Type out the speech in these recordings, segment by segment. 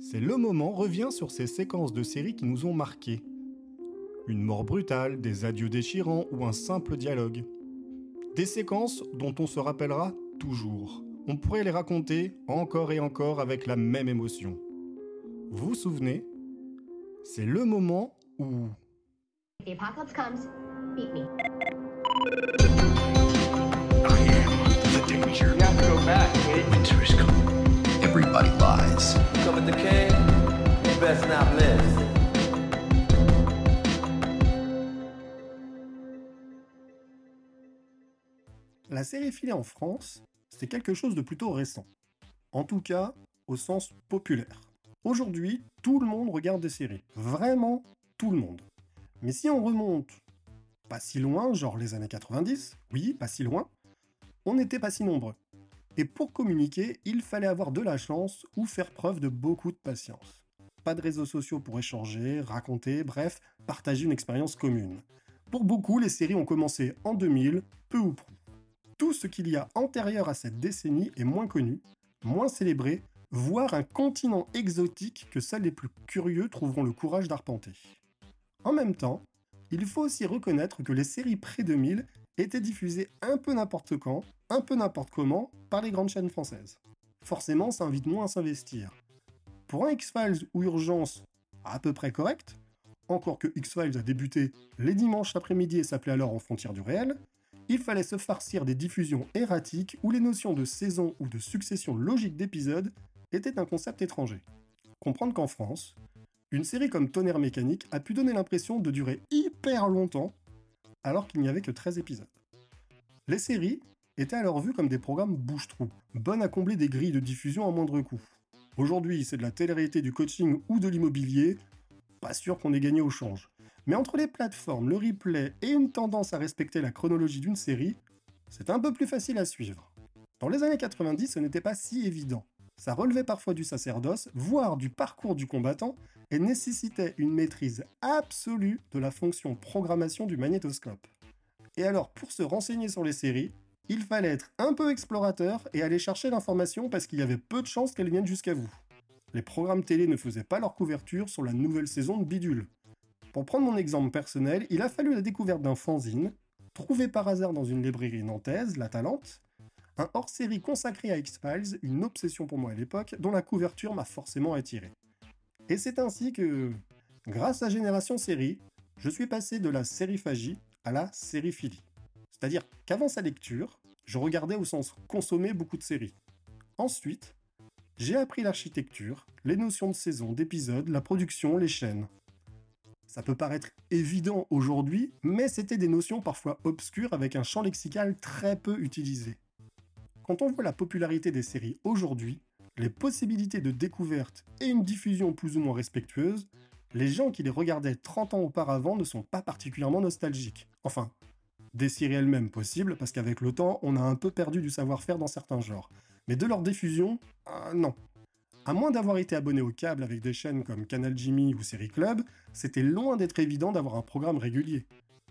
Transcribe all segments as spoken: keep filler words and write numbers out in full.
C'est le moment revient sur ces séquences de séries qui nous ont marquées. Une mort brutale, des adieux déchirants ou un simple dialogue. Des séquences dont on se rappellera toujours. On pourrait les raconter encore et encore avec la même émotion. Vous vous souvenez? C'est le moment où... The apocalypse comes, beat me. I am the danger. You have to go back, kid. Winter is coming. Everybody lies. Come at the king, you best not miss. La série filée en France, c'est quelque chose de plutôt récent. En tout cas, au sens populaire. Aujourd'hui, tout le monde regarde des séries. Vraiment, tout le monde. Mais si on remonte pas si loin, genre les années quatre-vingt-dix, oui, pas si loin, on n'était pas si nombreux. Et pour communiquer, il fallait avoir de la chance ou faire preuve de beaucoup de patience. Pas de réseaux sociaux pour échanger, raconter, bref, partager une expérience commune. Pour beaucoup, les séries ont commencé en deux mille, peu ou prou. Tout ce qu'il y a antérieur à cette décennie est moins connu, moins célébré, voire un continent exotique que seuls les plus curieux trouveront le courage d'arpenter. En même temps, il faut aussi reconnaître que les séries pré-deux mille étaient diffusées un peu n'importe quand, un peu n'importe comment, par les grandes chaînes françaises. Forcément, ça invite moins à s'investir. Pour un X-Files ou Urgence à peu près correct, encore que X-Files a débuté les dimanches après-midi et s'appelait alors En Frontière du Réel, il fallait se farcir des diffusions erratiques où les notions de saison ou de succession logique d'épisodes étaient un concept étranger. Comprendre qu'en France, une série comme Tonnerre Mécanique a pu donner l'impression de durer hyper longtemps alors qu'il n'y avait que treize épisodes. Les séries étaient alors vues comme des programmes bouche-trou, bonnes à combler des grilles de diffusion à moindre coût. Aujourd'hui, c'est de la télé-réalité, du coaching ou de l'immobilier, pas sûr qu'on ait gagné au change. Mais entre les plateformes, le replay et une tendance à respecter la chronologie d'une série, c'est un peu plus facile à suivre. Dans les années quatre-vingt-dix, ce n'était pas si évident. Ça relevait parfois du sacerdoce, voire du parcours du combattant, et nécessitait une maîtrise absolue de la fonction programmation du magnétoscope. Et alors, pour se renseigner sur les séries, il fallait être un peu explorateur et aller chercher l'information parce qu'il y avait peu de chances qu'elle vienne jusqu'à vous. Les programmes télé ne faisaient pas leur couverture sur la nouvelle saison de Bidule. Pour prendre mon exemple personnel, il a fallu la découverte d'un fanzine, trouvé par hasard dans une librairie nantaise, La Talente, un hors-série consacré à X-Files, une obsession pour moi à l'époque, dont la couverture m'a forcément attiré. Et c'est ainsi que, grâce à Génération Séries, je suis passé de la sériphagie à la sériphilie. C'est-à-dire qu'avant sa lecture, je regardais au sens consommer beaucoup de séries. Ensuite, j'ai appris l'architecture, les notions de saison, d'épisodes, la production, les chaînes. Ça peut paraître évident aujourd'hui, mais c'était des notions parfois obscures avec un champ lexical très peu utilisé. Quand on voit la popularité des séries aujourd'hui, les possibilités de découverte et une diffusion plus ou moins respectueuse, les gens qui les regardaient trente ans auparavant ne sont pas particulièrement nostalgiques. Enfin, des séries elles-mêmes possibles, parce qu'avec le temps, on a un peu perdu du savoir-faire dans certains genres. Mais de leur diffusion, euh, non. À moins d'avoir été abonné au câble avec des chaînes comme Canal Jimmy ou Série Club, c'était loin d'être évident d'avoir un programme régulier.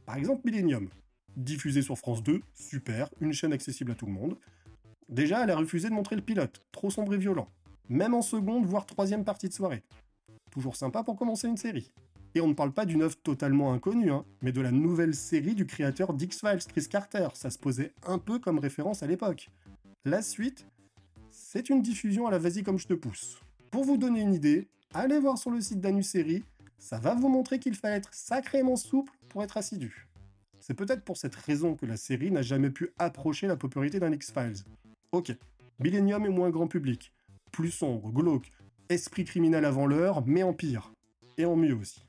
Par exemple Millennium, diffusé sur France deux, super, une chaîne accessible à tout le monde. Déjà, elle a refusé de montrer le pilote, trop sombre et violent. Même en seconde, voire troisième partie de soirée. Toujours sympa pour commencer une série. Et on ne parle pas d'une œuvre totalement inconnue, hein, mais de la nouvelle série du créateur d'X-Files, Chris Carter. Ça se posait un peu comme référence à l'époque. La suite... c'est une diffusion à la vas-y comme je te pousse. Pour vous donner une idée, allez voir sur le site d'Anu Série, ça va vous montrer qu'il fallait être sacrément souple pour être assidu. C'est peut-être pour cette raison que la série n'a jamais pu approcher la popularité d'un X-Files. Ok, Millennium est moins grand public, plus sombre, glauque, esprit criminel avant l'heure, mais en pire. Et en mieux aussi.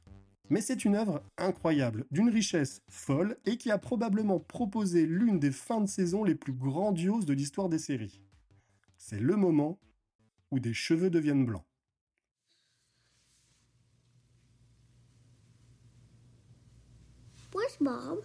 Mais c'est une œuvre incroyable, d'une richesse folle, et qui a probablement proposé l'une des fins de saison les plus grandioses de l'histoire des séries. C'est le moment où des cheveux deviennent blancs. Where's mom?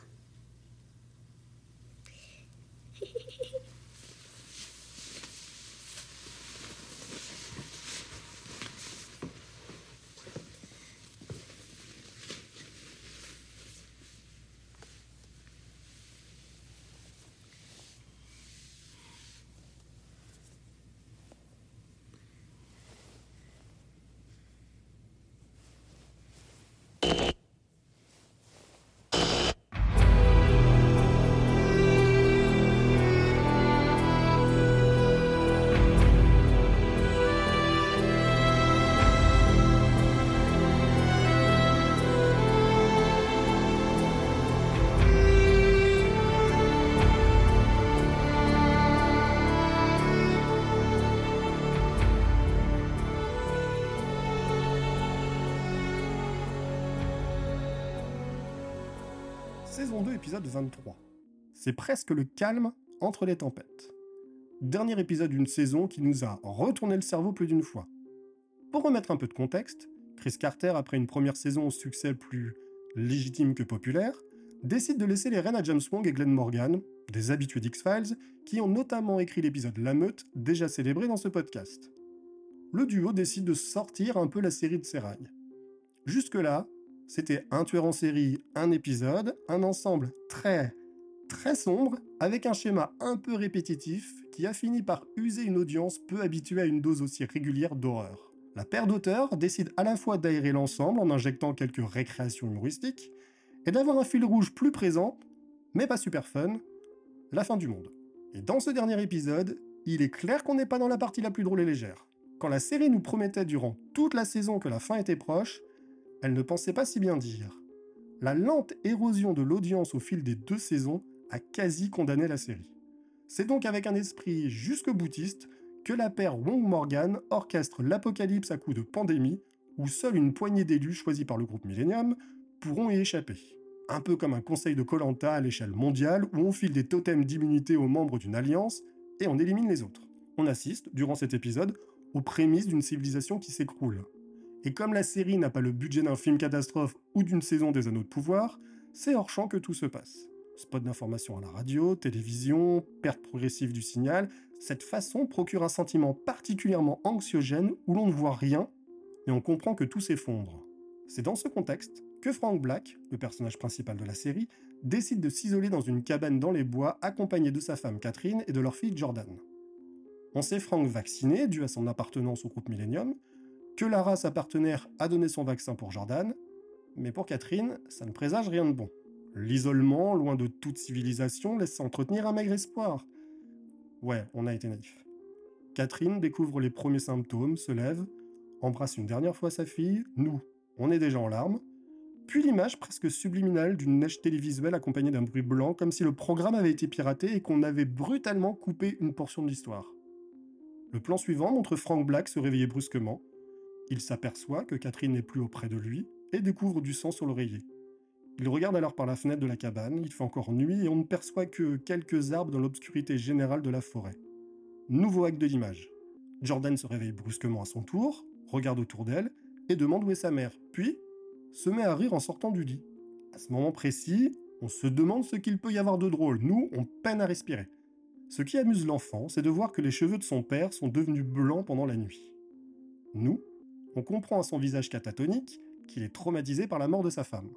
saison deux, épisode vingt-trois. C'est presque le calme entre les tempêtes. Dernier épisode d'une saison qui nous a retourné le cerveau plus d'une fois. Pour remettre un peu de contexte, Chris Carter, après une première saison au succès plus légitime que populaire, décide de laisser les rênes à James Wong et Glen Morgan, des habitués d'X-Files, qui ont notamment écrit l'épisode La Meute, déjà célébré dans ce podcast. Le duo décide de sortir un peu la série de ses rails. Jusque-là, c'était un tueur en série, un épisode, un ensemble très, très sombre, avec un schéma un peu répétitif, qui a fini par user une audience peu habituée à une dose aussi régulière d'horreur. La paire d'auteurs décide à la fois d'aérer l'ensemble en injectant quelques récréations humoristiques, et d'avoir un fil rouge plus présent, mais pas super fun, la fin du monde. Et dans ce dernier épisode, il est clair qu'on n'est pas dans la partie la plus drôle et légère. Quand la série nous promettait durant toute la saison que la fin était proche, elle ne pensait pas si bien dire. La lente érosion de l'audience au fil des deux saisons a quasi condamné la série. C'est donc avec un esprit jusqu'au boutiste que la paire Wong-Morgan orchestre l'apocalypse à coups de pandémie, où seule une poignée d'élus choisis par le groupe Millennium pourront y échapper. Un peu comme un conseil de Koh-Lanta à l'échelle mondiale où on file des totems d'immunité aux membres d'une alliance et on élimine les autres. On assiste, durant cet épisode, aux prémices d'une civilisation qui s'écroule. Et comme la série n'a pas le budget d'un film catastrophe ou d'une saison des Anneaux de Pouvoir, c'est hors champ que tout se passe. Spots d'information à la radio, télévision, perte progressive du signal, cette façon procure un sentiment particulièrement anxiogène où l'on ne voit rien et on comprend que tout s'effondre. C'est dans ce contexte que Frank Black, le personnage principal de la série, décide de s'isoler dans une cabane dans les bois accompagné de sa femme Catherine et de leur fille Jordan. On sait Frank vacciné, dû à son appartenance au groupe Millennium, que Lara, sa partenaire, a donné son vaccin pour Jordan, mais pour Catherine, ça ne présage rien de bon. L'isolement, loin de toute civilisation, laisse entretenir un maigre espoir. Ouais, on a été naïf. Catherine découvre les premiers symptômes, se lève, embrasse une dernière fois sa fille, nous, on est déjà en larmes, puis l'image presque subliminale d'une neige télévisuelle accompagnée d'un bruit blanc, comme si le programme avait été piraté et qu'on avait brutalement coupé une portion de l'histoire. Le plan suivant montre Frank Black se réveiller brusquement. Il s'aperçoit que Catherine n'est plus auprès de lui et découvre du sang sur l'oreiller. Il regarde alors par la fenêtre de la cabane, il fait encore nuit et on ne perçoit que quelques arbres dans l'obscurité générale de la forêt. Nouveau hack de l'image. Jordan se réveille brusquement à son tour, regarde autour d'elle et demande où est sa mère, puis se met à rire en sortant du lit. À ce moment précis, on se demande ce qu'il peut y avoir de drôle. Nous, on peine à respirer. Ce qui amuse l'enfant, c'est de voir que les cheveux de son père sont devenus blancs pendant la nuit. Nous, on comprend à son visage catatonique qu'il est traumatisé par la mort de sa femme.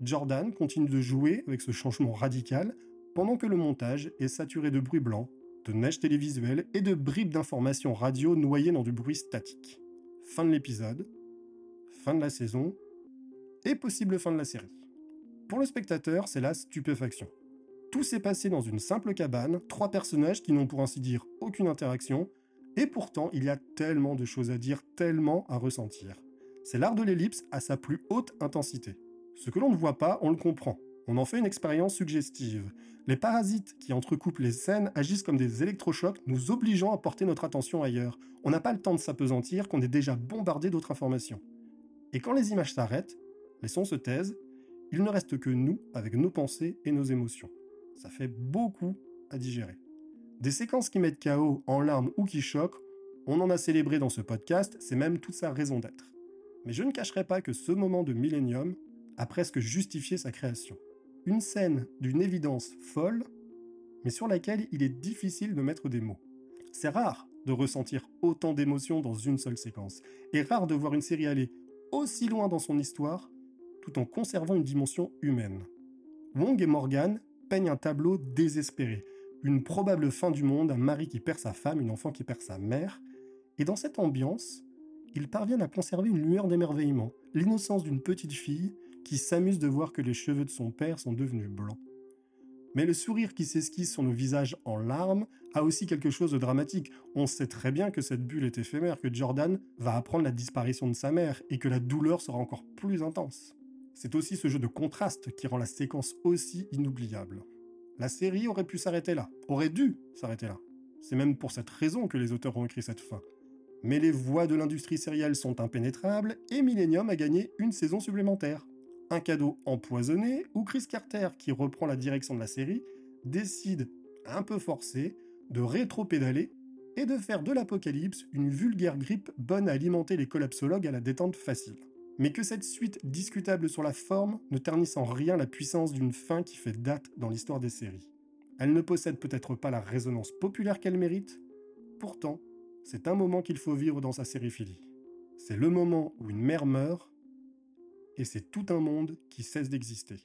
Jordan continue de jouer avec ce changement radical pendant que le montage est saturé de bruit blanc, de neige télévisuelle et de bribes d'informations radio noyées dans du bruit statique. Fin de l'épisode, fin de la saison, et possible fin de la série. Pour le spectateur, c'est la stupéfaction. Tout s'est passé dans une simple cabane, trois personnages qui n'ont pour ainsi dire aucune interaction, et pourtant il y a tellement de choses à dire, tellement à ressentir. C'est l'art de l'ellipse à sa plus haute intensité. Ce que l'on ne voit pas, on le comprend. On en fait une expérience suggestive. Les parasites qui entrecoupent les scènes agissent comme des électrochocs, nous obligeant à porter notre attention ailleurs. On n'a pas le temps de s'appesantir, qu'on est déjà bombardé d'autres informations. Et quand les images s'arrêtent, les sons se taisent, il ne reste que nous avec nos pensées et nos émotions. Ça fait beaucoup à digérer. Des séquences qui mettent K O, en larmes ou qui choquent, on en a célébré dans ce podcast, c'est même toute sa raison d'être. Mais je ne cacherai pas que ce moment de Millennium a presque justifié sa création. Une scène d'une évidence folle, mais sur laquelle il est difficile de mettre des mots. C'est rare de ressentir autant d'émotions dans une seule séquence, et rare de voir une série aller aussi loin dans son histoire, tout en conservant une dimension humaine. Wong et Morgan peignent un tableau désespéré, une probable fin du monde, un mari qui perd sa femme, une enfant qui perd sa mère, et dans cette ambiance, ils parviennent à conserver une lueur d'émerveillement, l'innocence d'une petite fille qui s'amuse de voir que les cheveux de son père sont devenus blancs. Mais le sourire qui s'esquisse sur nos visages en larmes a aussi quelque chose de dramatique. On sait très bien que cette bulle est éphémère, que Jordan va apprendre la disparition de sa mère et que la douleur sera encore plus intense. C'est aussi ce jeu de contraste qui rend la séquence aussi inoubliable. La série aurait pu s'arrêter là, aurait dû s'arrêter là. C'est même pour cette raison que les auteurs ont écrit cette fin. Mais les voies de l'industrie sérielle sont impénétrables et Millennium a gagné une saison supplémentaire. un cadeau empoisonné, où Chris Carter, qui reprend la direction de la série, décide, un peu forcé, de rétro-pédaler et de faire de l'apocalypse une vulgaire grippe bonne à alimenter les collapsologues à la détente facile. Mais que cette suite discutable sur la forme ne ternisse en rien la puissance d'une fin qui fait date dans l'histoire des séries. Elle ne possède peut-être pas la résonance populaire qu'elle mérite, pourtant, c'est un moment qu'il faut vivre dans sa sériphilie. C'est le moment où une mère meurt, et c'est tout un monde qui cesse d'exister.